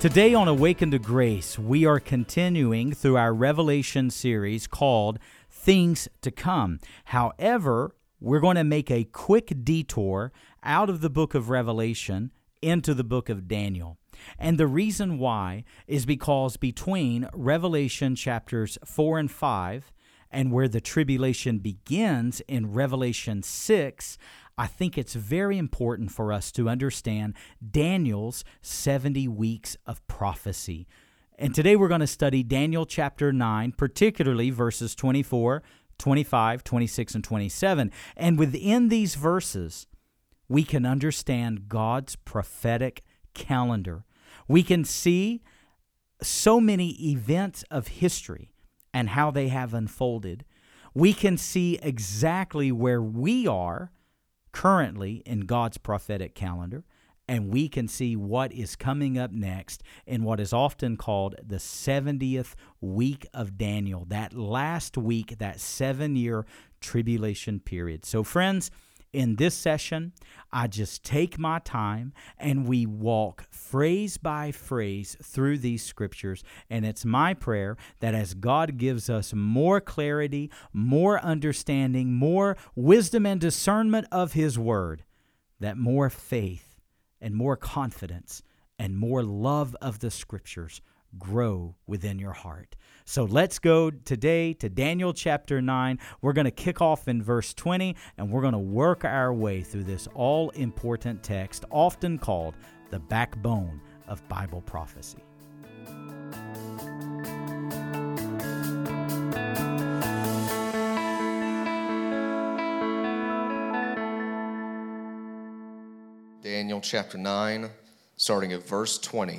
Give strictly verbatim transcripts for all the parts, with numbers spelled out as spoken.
Today on Awakened to Grace, we are continuing through our Revelation series called Things to Come. However, we're going to make a quick detour out of the book of Revelation into the book of Daniel. And the reason why is because between Revelation chapters four and five and where the tribulation begins in Revelation six, I think it's very important for us to understand Daniel's seventy weeks of prophecy. And today we're going to study Daniel chapter nine, particularly verses twenty-four, twenty-five, twenty-six, and twenty-seven. And within these verses, we can understand God's prophetic calendar. We can see so many events of history and how they have unfolded. We can see exactly where we are currently in God's prophetic calendar, and we can see what is coming up next in what is often called the seventieth week of Daniel, that last week, that seven-year tribulation period. So friends, in this session, I just take my time and we walk phrase by phrase through these scriptures. And it's my prayer that as God gives us more clarity, more understanding, more wisdom and discernment of His Word, that more faith and more confidence and more love of the scriptures grow within your heart. So let's go today to Daniel chapter nine. We're going to kick off in verse twenty, and we're going to work our way through this all-important text, often called the backbone of Bible prophecy. Daniel chapter nine, starting at verse twenty.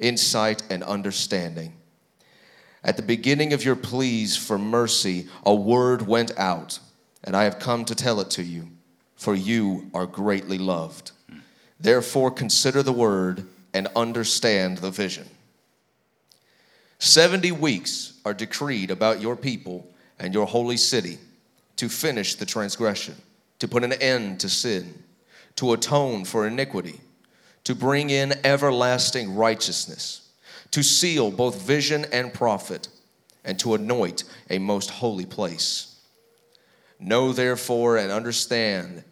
insight and understanding. At the beginning of your pleas for mercy, a word went out, and I have come to tell it to you, for you are greatly loved. Therefore, consider the word and understand the vision. Seventy weeks are decreed about your people and your holy city to finish the transgression, to put an end to sin, to atone for iniquity, to bring in everlasting righteousness, to seal both vision and prophet, and to anoint a most holy place. Know therefore and understand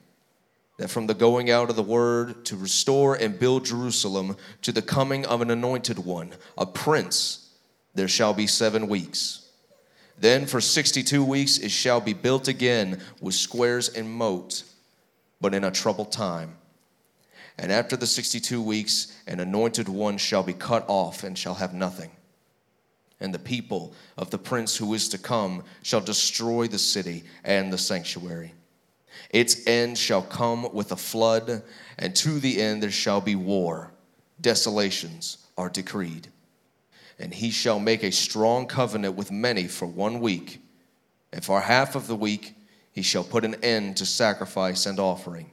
that from the going out of the word to restore and build Jerusalem to the coming of an anointed one, a prince, there shall be seven weeks. Then for sixty-two weeks it shall be built again with squares and moat, but in a troubled time. And after the sixty-two weeks, an anointed one shall be cut off and shall have nothing. And the people of the prince who is to come shall destroy the city and the sanctuary. Its end shall come with a flood, and to the end there shall be war. Desolations are decreed. And he shall make a strong covenant with many for one week. And for half of the week he shall put an end to sacrifice and offering.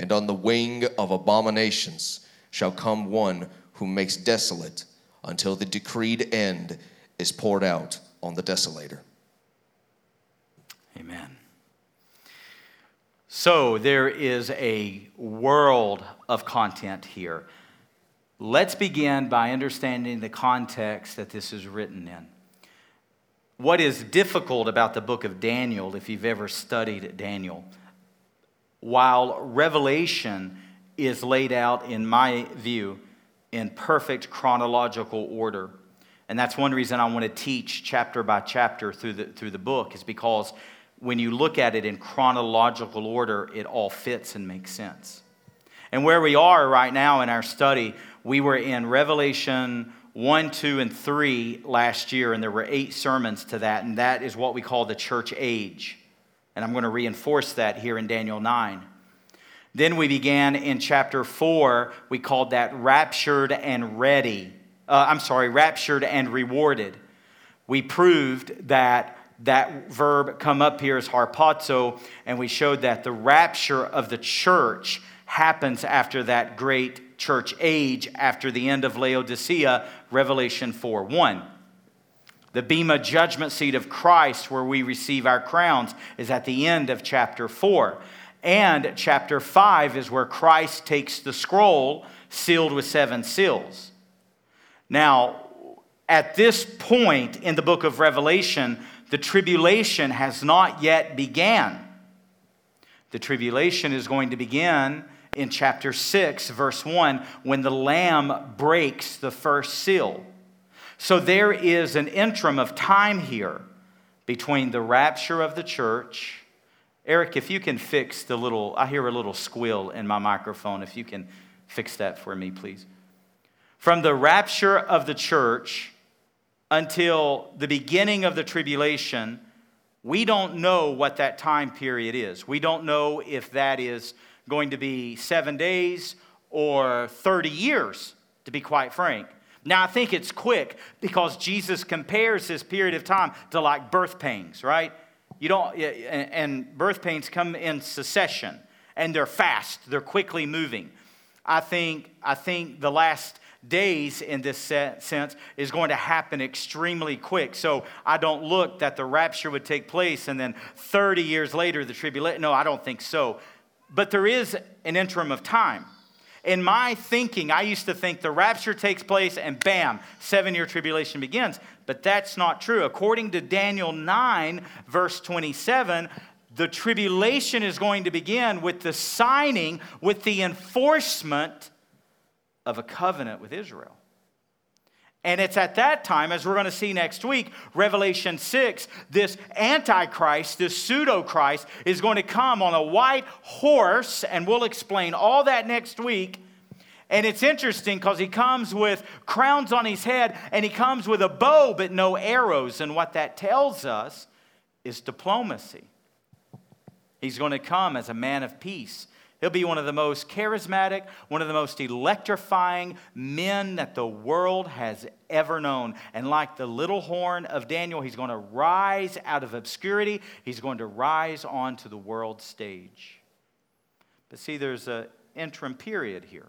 And on the wing of abominations shall come one who makes desolate until the decreed end is poured out on the desolator." Amen. So there is a world of content here. Let's begin by understanding the context that this is written in. What is difficult about the book of Daniel, if you've ever studied Daniel, while Revelation is laid out, in my view, in perfect chronological order, and that's one reason I want to teach chapter by chapter through the through the book, is because when you look at it in chronological order, it all fits and makes sense. And where we are right now in our study, we were in Revelation one, two, and three last year, and there were eight sermons to that, and that is what we call the church age. And I'm going to reinforce that here in Daniel nine. Then we began in chapter four. We called that raptured and ready. Uh, I'm sorry, raptured and rewarded. We proved that that verb come up here is harpazo, and we showed that the rapture of the church happens after that great church age, after the end of Laodicea, Revelation four one. The Bema judgment seat of Christ, where we receive our crowns, is at the end of chapter four. And chapter five is where Christ takes the scroll sealed with seven seals. Now, at this point in the book of Revelation, the tribulation has not yet began. The tribulation is going to begin in chapter six, verse one, when the Lamb breaks the first seal. So there is an interim of time here between the rapture of the church. Eric, if you can fix the little, I hear a little squeal in my microphone. If you can fix that for me, please. From the rapture of the church until the beginning of the tribulation, we don't know what that time period is. We don't know if that is going to be seven days or thirty years, to be quite frank. Now, I think it's quick because Jesus compares this period of time to like birth pains, right? You don't, and birth pains come in succession, and they're fast. They're quickly moving. I think, I think the last days in this sense is going to happen extremely quick. So I don't look that the rapture would take place and then thirty years later the tribulation. No, I don't think so. But there is an interim of time. In my thinking, I used to think the rapture takes place and bam, seven-year tribulation begins. But that's not true. According to Daniel nine, verse twenty-seven, the tribulation is going to begin with the signing, with the enforcement of a covenant with Israel. And it's at that time, as we're going to see next week, Revelation six, this Antichrist, this pseudo-Christ, is going to come on a white horse, and we'll explain all that next week. And it's interesting because he comes with crowns on his head, and he comes with a bow, but no arrows. And what that tells us is diplomacy. He's going to come as a man of peace. He'll be one of the most charismatic, one of the most electrifying men that the world has ever known. And like the little horn of Daniel, he's going to rise out of obscurity. He's going to rise onto the world stage. But see, there's an interim period here.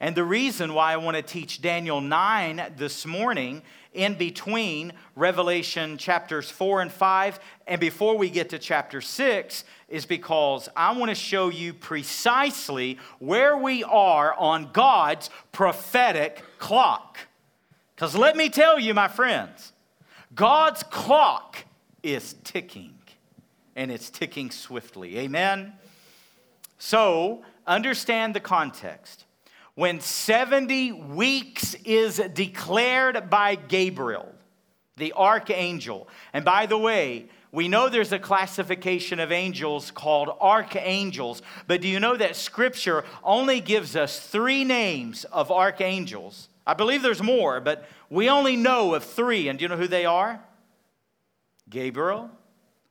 And the reason why I want to teach Daniel nine this morning in between Revelation chapters four and five and before we get to chapter six is because I want to show you precisely where we are on God's prophetic clock. Because let me tell you, my friends, God's clock is ticking, and it's ticking swiftly. Amen? So understand the context. When seventy weeks is declared by Gabriel, the archangel. And by the way, we know there's a classification of angels called archangels. But do you know that Scripture only gives us three names of archangels? I believe there's more, but we only know of three. And do you know who they are? Gabriel,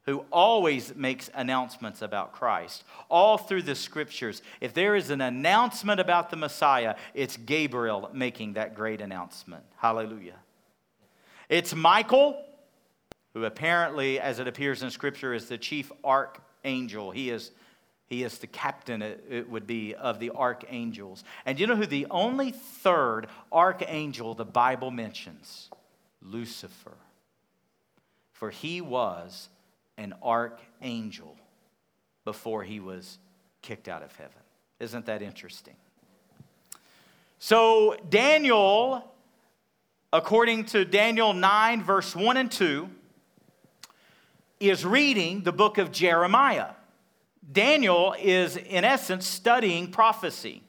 who always makes announcements about Christ. All through the Scriptures, if there is an announcement about the Messiah, it's Gabriel making that great announcement. Hallelujah. It's Michael, who apparently, as it appears in Scripture, is the chief archangel. He is, he is the captain, it would be, of the archangels. And you know who the only third archangel the Bible mentions? Lucifer. For he was an archangel before he was kicked out of heaven. Isn't that interesting? So Daniel, according to Daniel nine, verse one and two, is reading the book of Jeremiah. Daniel is, in essence, studying prophecy.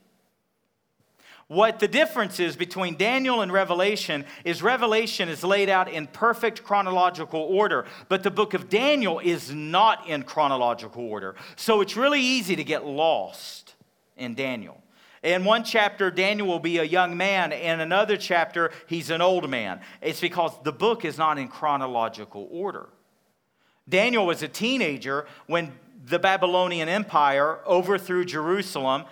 What the difference is between Daniel and Revelation is Revelation is laid out in perfect chronological order, but the book of Daniel is not in chronological order. So it's really easy to get lost in Daniel. In one chapter, Daniel will be a young man. In another chapter, he's an old man. It's because the book is not in chronological order. Daniel was a teenager when the Babylonian Empire, overthrew Jerusalem,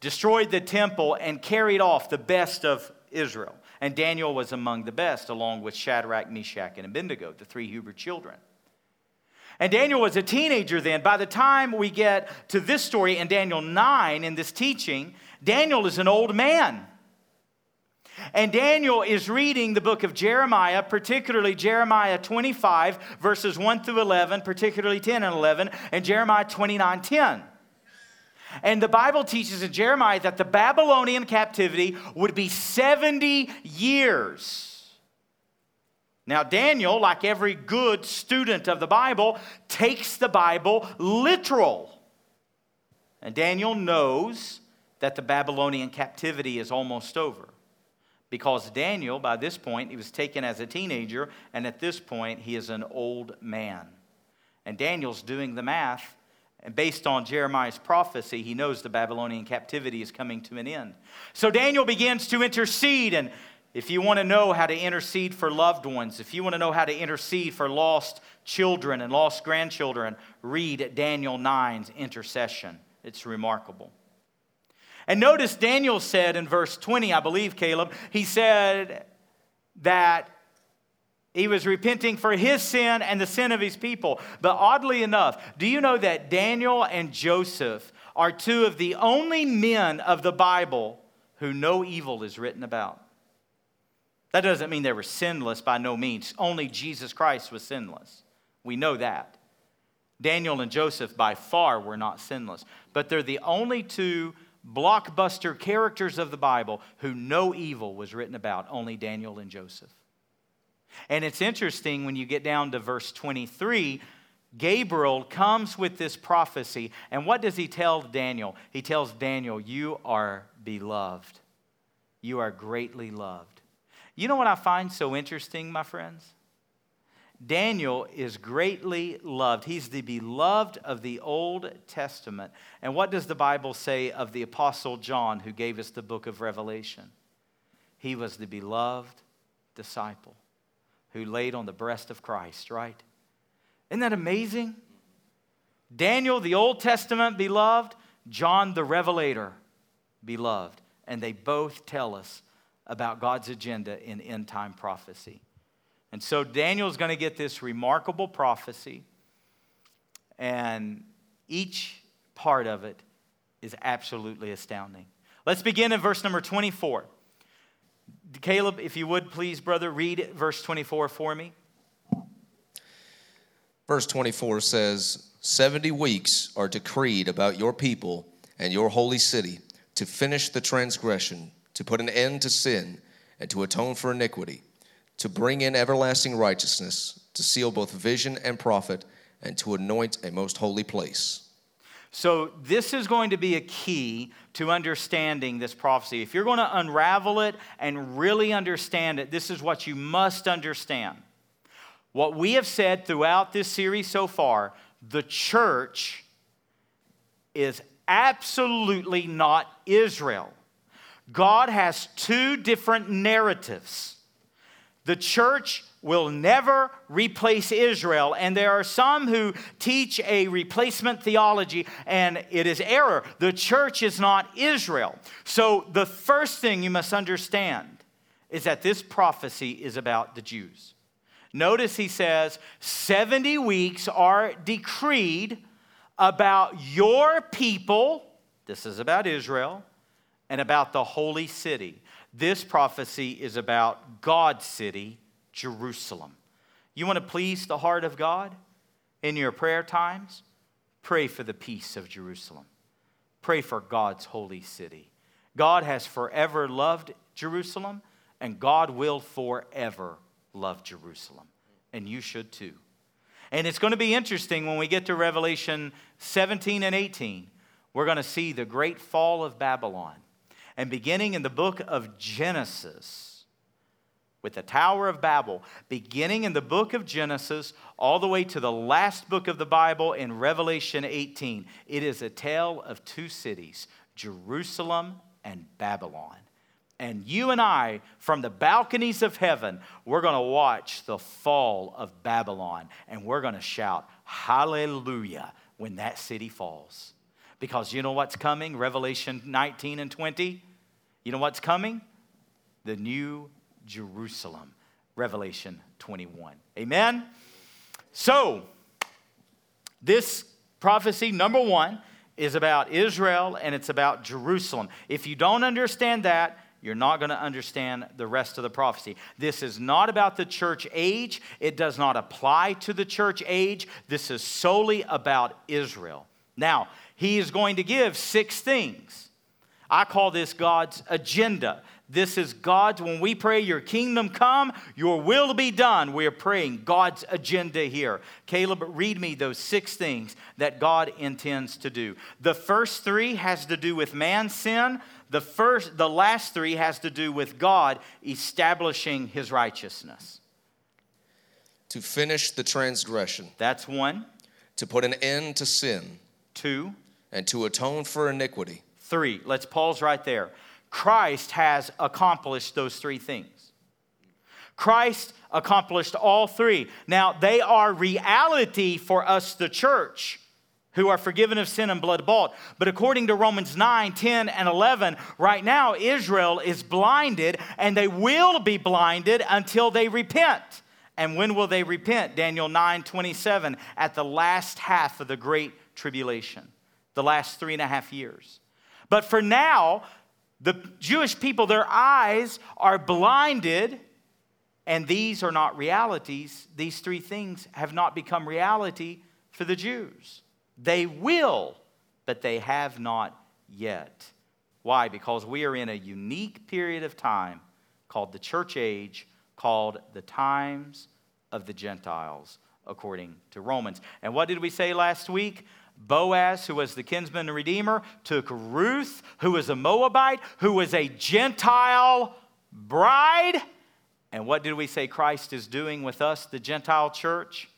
destroyed the temple, and carried off the best of Israel. And Daniel was among the best, along with Shadrach, Meshach, and Abednego, the three Hebrew children. And Daniel was a teenager then. By the time we get to this story in Daniel nine, in this teaching, Daniel is an old man. And Daniel is reading the book of Jeremiah, particularly Jeremiah twenty-five, verses one through eleven, particularly ten and eleven, and Jeremiah twenty-nine, ten. And the Bible teaches in Jeremiah that the Babylonian captivity would be seventy years. Now, Daniel, like every good student of the Bible, takes the Bible literal. And Daniel knows that the Babylonian captivity is almost over, because Daniel, by this point, he was taken as a teenager, and at this point, he is an old man. And Daniel's doing the math, and based on Jeremiah's prophecy, he knows the Babylonian captivity is coming to an end. So Daniel begins to intercede, and if you want to know how to intercede for loved ones, if you want to know how to intercede for lost children and lost grandchildren, read Daniel nine's intercession. It's remarkable. And notice Daniel said in verse twenty, I believe, Caleb, he said that he was repenting for his sin and the sin of his people. But oddly enough, do you know that Daniel and Joseph are two of the only men of the Bible who no evil is written about? That doesn't mean they were sinless by no means. Only Jesus Christ was sinless. We know that. Daniel and Joseph by far were not sinless. But they're the only two blockbuster characters of the Bible who no evil was written about, only Daniel and Joseph. And it's interesting when you get down to verse twenty-three, Gabriel comes with this prophecy, and what does he tell Daniel? He tells Daniel, you are beloved. You are greatly loved. You know what I find so interesting, my friends? Daniel is greatly loved. He's the beloved of the Old Testament. And what does the Bible say of the Apostle John, who gave us the book of Revelation? He was the beloved disciple who laid on the breast of Christ, right? Isn't that amazing? Daniel, the Old Testament beloved, John the Revelator beloved. And they both tell us about God's agenda in end-time prophecy. And so Daniel's going to get this remarkable prophecy, and each part of it is absolutely astounding. Let's begin in verse number twenty-four. Caleb, if you would, please, brother, read verse twenty-four for me. Verse twenty-four says, seventy weeks are decreed about your people and your holy city to finish the transgression, to put an end to sin, and to atone for iniquity, to bring in everlasting righteousness, to seal both vision and prophet, and to anoint a most holy place. So this is going to be a key to understanding this prophecy. If you're going to unravel it and really understand it, this is what you must understand. What we have said throughout this series so far, the church is absolutely not Israel. God has two different narratives. The church will never replace Israel, and there are some who teach a replacement theology, and it is error. The church is not Israel. So the first thing you must understand is that this prophecy is about the Jews. Notice he says, seventy weeks are decreed about your people, this is about Israel, and about the holy city. This prophecy is about God's city, Jerusalem. You want to please the heart of God in your prayer times? Pray for the peace of Jerusalem. Pray for God's holy city. God has forever loved Jerusalem, and God will forever love Jerusalem. And you should too. And it's going to be interesting when we get to Revelation seventeen and eighteen. We're going to see the great fall of Babylon. And beginning in the book of Genesis, with the Tower of Babel, beginning in the book of Genesis, all the way to the last book of the Bible in Revelation eighteen, it is a tale of two cities, Jerusalem and Babylon. And you and I, from the balconies of heaven, we're going to watch the fall of Babylon, and we're going to shout, hallelujah, when that city falls. Because you know what's coming? Revelation nineteen and twenty. You know what's coming? The new Jerusalem. Revelation twenty-one. Amen? So, this prophecy, number one, is about Israel and it's about Jerusalem. If you don't understand that, you're not going to understand the rest of the prophecy. This is not about the church age. It does not apply to the church age. This is solely about Israel. Now, he is going to give six things. I call this God's agenda. This is God's, when we pray, your kingdom come, your will be done. We are praying God's agenda here. Caleb, read me those six things that God intends to do. The first three has to do with man's sin. The first, the last three has to do with God establishing his righteousness. To finish the transgression. That's one. To put an end to sin. Two. And to atone for iniquity. Three. Let's pause right there. Christ has accomplished those three things. Christ accomplished all three. Now, they are reality for us, the church, who are forgiven of sin and blood bought. But according to Romans nine, ten, and eleven, right now, Israel is blinded, and they will be blinded until they repent. And when will they repent? Daniel nine, twenty-seven, at the last half of the Great Tribulation, the last three and a half years. But for now, the Jewish people, their eyes are blinded, and these are not realities. These three things have not become reality for the Jews. They will, but they have not yet. Why? Because we are in a unique period of time called the church age, called the times of the Gentiles, according to Romans. And what did we say last week? Boaz, who was the kinsman and redeemer, took Ruth, who was a Moabite, who was a Gentile bride. And what did we say Christ is doing with us, the Gentile church?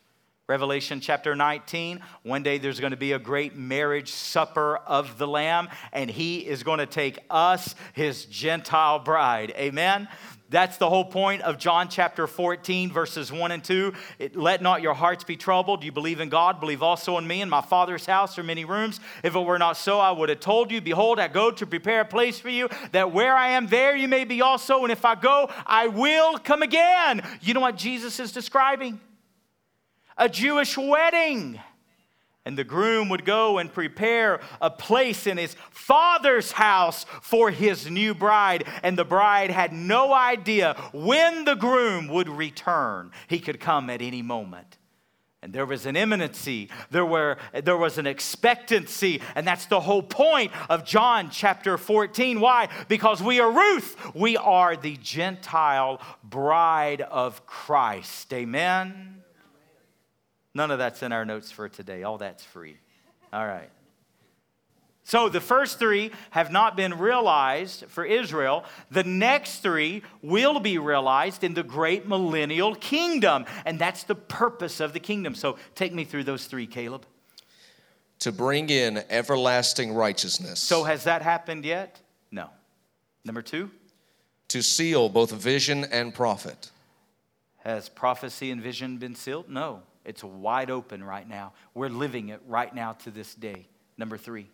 Revelation chapter nineteen, one day there's going to be a great marriage supper of the Lamb, and he is going to take us, his Gentile bride. Amen? That's the whole point of John chapter fourteen, verses one and two. It, let not your hearts be troubled. You believe in God, believe also in me. In my Father's house are many rooms. If it were not so, I would have told you. Behold, I go to prepare a place for you, that where I am, there you may be also. And if I go, I will come again. You know what Jesus is describing? A Jewish wedding. And the groom would go and prepare a place in his father's house for his new bride. And the bride had no idea when the groom would return. He could come at any moment. And there was an imminency. There were, there was an expectancy. And that's the whole point of John chapter fourteen. Why? Because we are Ruth. We are the Gentile bride of Christ. Amen. None of that's in our notes for today. All that's free. All right. So the first three have not been realized for Israel. The next three will be realized in the great millennial kingdom. And that's the purpose of the kingdom. So take me through those three, Caleb. To bring in everlasting righteousness. So has that happened yet? No. Number two? To seal both vision and prophet. Has prophecy and vision been sealed? No. It's wide open right now. We're living it right now to this day. Number three.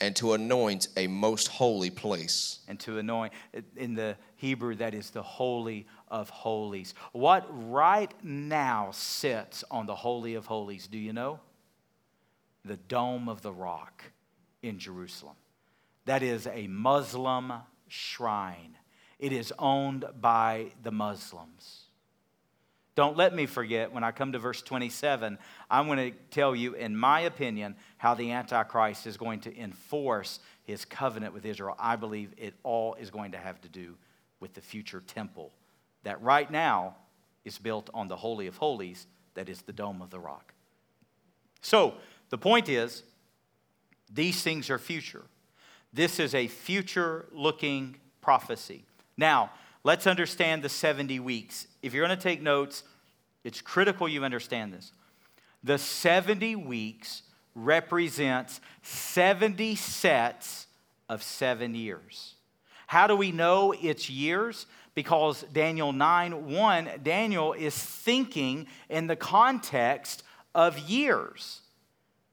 And to anoint a most holy place. And to anoint, in the Hebrew, that is the Holy of Holies. What right now sits on the Holy of Holies, do you know? The Dome of the Rock in Jerusalem. That is a Muslim shrine. It is owned by the Muslims. Don't let me forget, when I come to verse twenty-seven, I'm going to tell you, in my opinion, how the Antichrist is going to enforce his covenant with Israel. I believe it all is going to have to do with the future temple that right now is built on the Holy of Holies, that is the Dome of the Rock. So, the point is, these things are future. This is a future-looking prophecy. Now, let's understand the seventy weeks. If you're going to take notes, it's critical you understand this. The seventy weeks represents seventy sets of seven years. How do we know it's years? Because Daniel nine one, Daniel is thinking in the context of years.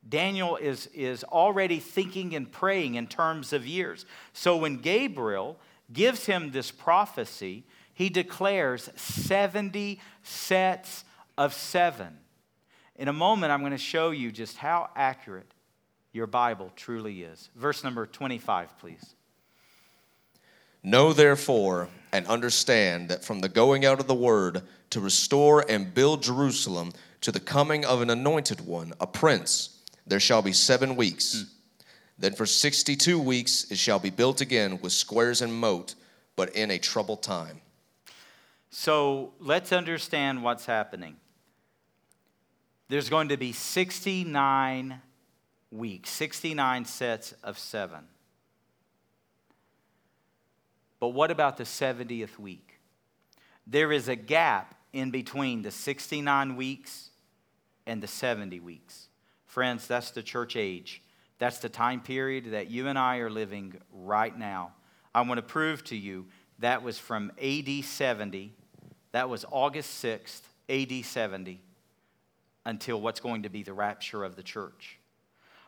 Daniel is, is already thinking and praying in terms of years. So when Gabriel gives him this prophecy, he declares seventy sets of seven. In a moment, I'm going to show you just how accurate your Bible truly is. Verse number twenty-five, please. Know therefore and understand that from the going out of the word to restore and build Jerusalem to the coming of an anointed one, a prince, there shall be seven weeks. Mm. Then for sixty-two weeks it shall be built again with squares and moat, but in a troubled time. So let's understand what's happening. There's going to be sixty-nine weeks, sixty-nine sets of seven. But what about the seventieth week? There is a gap in between the sixty-nine weeks and the seventy weeks. Friends, that's the church age. That's the time period that you and I are living right now. I want to prove to you that was from A D seventy. That was August sixth, A D seventy, until what's going to be the rapture of the church.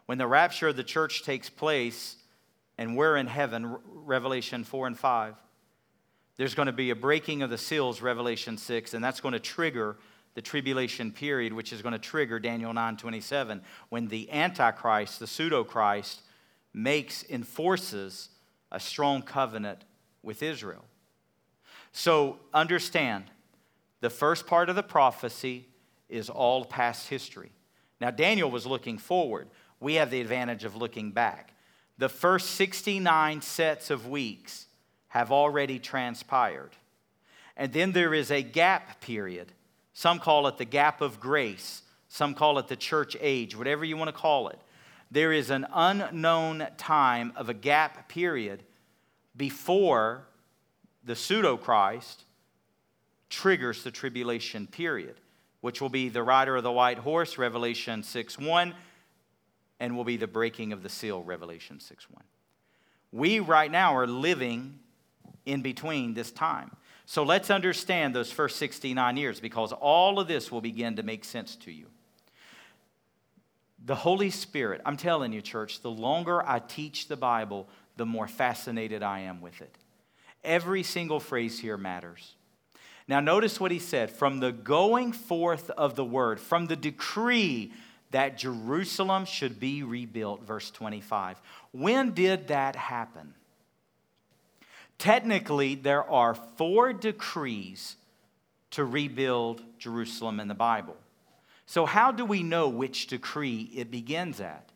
When the rapture of the church takes place, and we're in heaven, Revelation four and five. There's going to be a breaking of the seals, Revelation six, and that's going to trigger the tribulation period, which is going to trigger Daniel nine twenty-seven, when the Antichrist, the pseudo-Christ, makes, enforces a strong covenant with Israel. So understand, the first part of the prophecy is all past history. Now Daniel was looking forward. We have the advantage of looking back. The first sixty-nine sets of weeks have already transpired. And then there is a gap period. Some call it the gap of grace. Some call it the church age, whatever you want to call it. There is an unknown time of a gap period before the pseudo-Christ triggers the tribulation period, which will be the rider of the white horse, Revelation six one. And will be the breaking of the seal, Revelation six one. We right now are living in between this time. So let's understand those first sixty-nine years, because all of this will begin to make sense to you. The Holy Spirit, I'm telling you, church, the longer I teach the Bible, the more fascinated I am with it. Every single phrase here matters. Now notice what he said, from the going forth of the word, from the decree that Jerusalem should be rebuilt, verse twenty-five. When did that happen? Technically, there are four decrees to rebuild Jerusalem in the Bible. So how do we know which decree it begins at?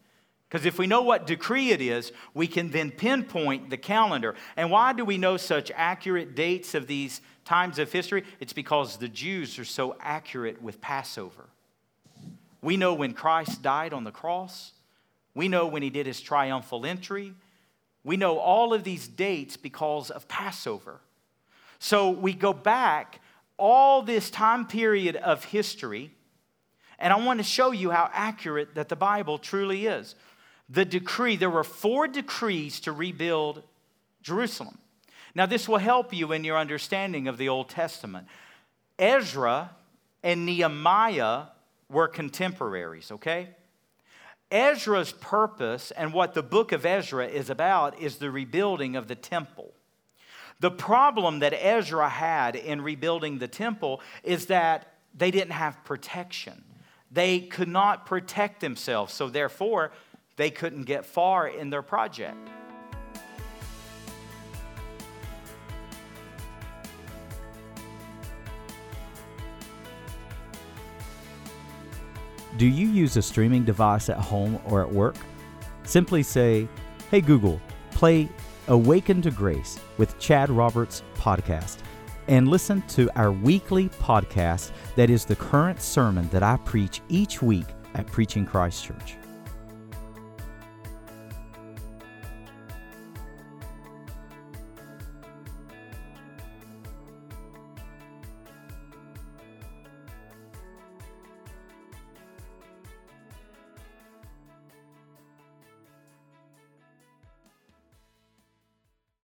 Because if we know what decree it is, we can then pinpoint the calendar. And why do we know such accurate dates of these times of history? It's because the Jews are so accurate with Passover. We know when Christ died on the cross. We know when he did his triumphal entry. We know all of these dates because of Passover. So we go back all this time period of history, and I want to show you how accurate that the Bible truly is. The decree, there were four decrees to rebuild Jerusalem. Now this will help you in your understanding of the Old Testament. Ezra and Nehemiah were contemporaries, okay? Ezra's purpose and what the book of Ezra is about is the rebuilding of the temple. The problem that Ezra had in rebuilding the temple is that they didn't have protection. They could not protect themselves, so therefore, they couldn't get far in their project. Do you use a streaming device at home or at work? Simply say, hey Google, play Awakened to Grace with Chad Roberts podcast and listen to our weekly podcast that is the current sermon that I preach each week at Preaching Christ Church.